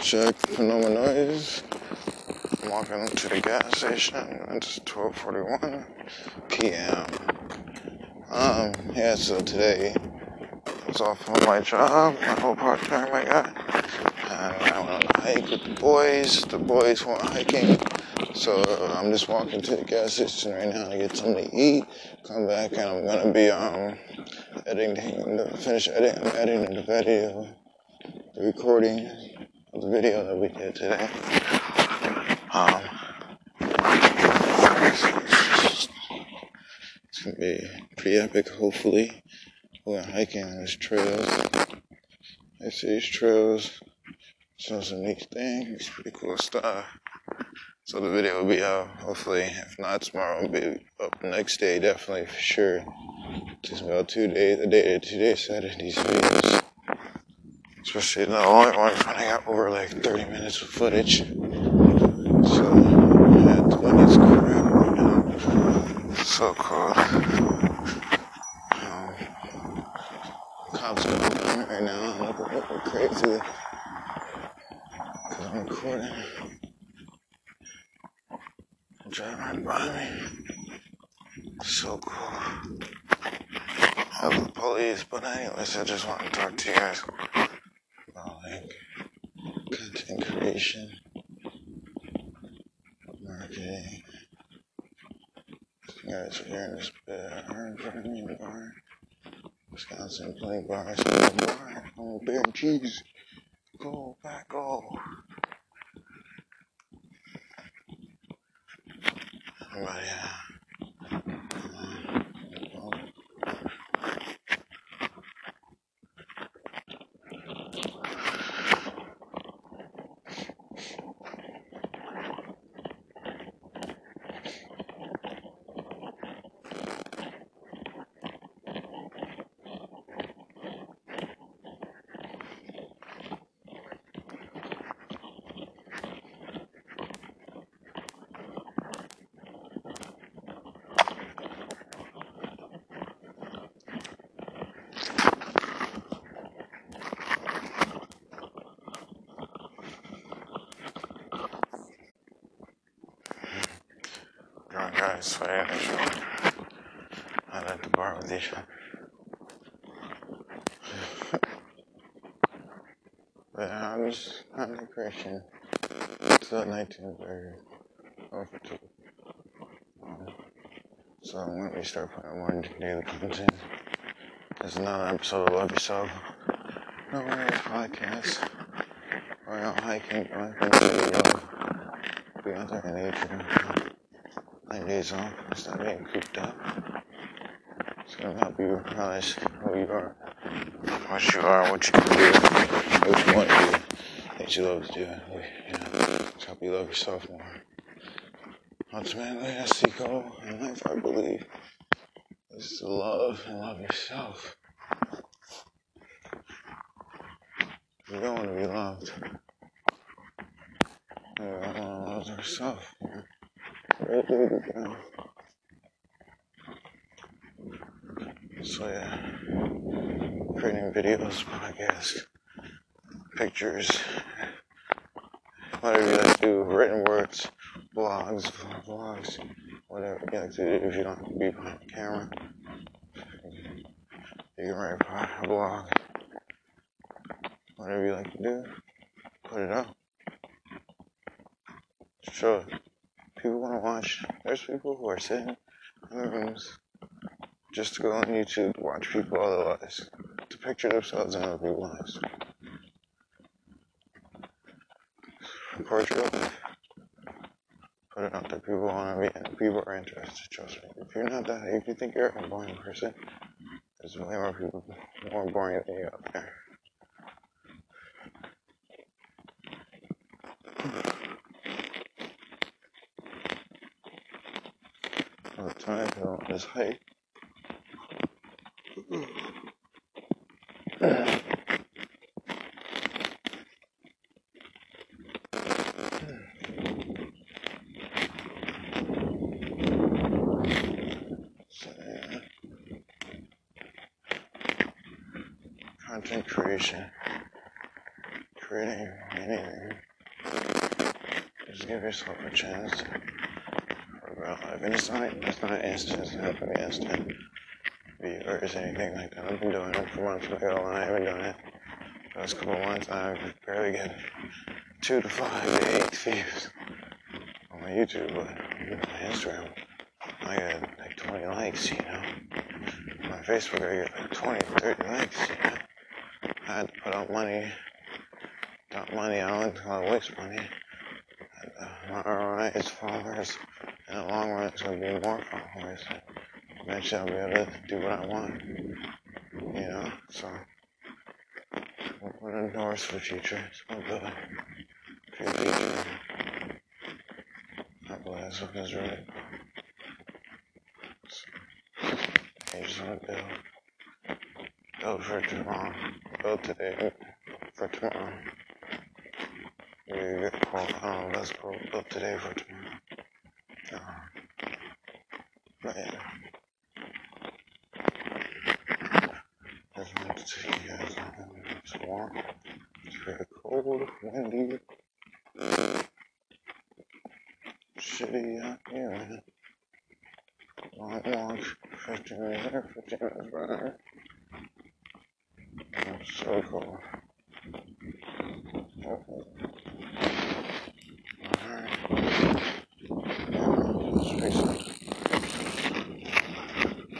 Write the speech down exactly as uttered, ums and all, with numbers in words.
Check Panoma's. I'm walking up to the gas station. It's twelve forty-one p m Um, yeah, so today I was off on my job, my whole part-time I got. And I went on a hike with the boys. The boys went hiking. So uh, I'm just walking to the gas station right now to get something to eat. Come back and I'm going to be um editing, the, finish editing, editing the video, the recording. The video that we did today. Um, it's gonna be pretty epic, hopefully. We went hiking on these trails. I see these trails. Saw some neat things, pretty cool stuff. So the video will be out, hopefully. If not tomorrow, it'll be up next day, definitely for sure. It takes about two days, a day to two days to edit these videos. Especially the only one when I got over like thirty minutes of footage. So, yeah, the weather's cool right now. It's so cold. Um, cops are coming right now. I'm looking at me crazy. Because I'm recording. I'm driving right by me. It's so cool. I love the police, but anyways, I just want to talk to you guys. Like content creation, marketing. You guys are hearing this bit of iron from me in the bar. Wisconsin playing bars in the bar. Oh, beer and cheese. Go back, go. Everybody, yeah. Guys, so yeah, I like to borrow this shot. But I'm just on the creation until nineteen thirty. Um, so I'm going to start putting more daily content. There's another episode of Love Yourself. No worries, podcast. We're out hiking, going to the be out there in nature. My days off, it's not getting cooped up. It's gonna help you realize who you are, what you are, what you can do, what you want to do, what you love to do. You know, it's help you love yourself more. Ultimately, that's the goal in life, I believe, is to love and love yourself. You don't want to be loved. You don't want to love yourself. You know? So yeah, creating videos, podcasts, pictures, whatever you like to do, written words, blogs, vlogs, whatever you like to do if you don't have to be behind the camera. You can write a blog, whatever you like to do, put it up. Sure. People want to watch. There's people who are sitting in their rooms just to go on YouTube to watch people otherwise, to picture themselves in other people's lives. Record your life. Put it out there. People want to be, and people are interested. Trust me. If you're not that, if you think you're a boring person, there's way more people more boring than you out there. trying to on this hike. Content creation, creating anything, just give yourself a chance for real life. And it's not, it's not instant, it's not going to be instant viewers, anything like that. I've been doing it for months, not gonna lie, I've been doing it for those couple months. I barely get two to five to eight views on my YouTube, but my Instagram, I get like twenty likes, you know. On my Facebook, I get like twenty, thirty likes, you know. I had to put out money, got money, I don't want to waste money. And, uh, my R O I is followers. In the long run, it's going to be more followers. Eventually, I'll be able to do what I want. You know, so what are doors for the future? It's my building. For the future. I believe that's what is really cool. I just want to build. Build for tomorrow. Build today for tomorrow. You get cool. Oh, let's build today for tomorrow. No. But yeah. I just wanted to take you guys on this walk. It's very cold, windy, shitty out here, man. Long walk, fifteen minutes there, fifteen minutes right there. It's so cold. Okay.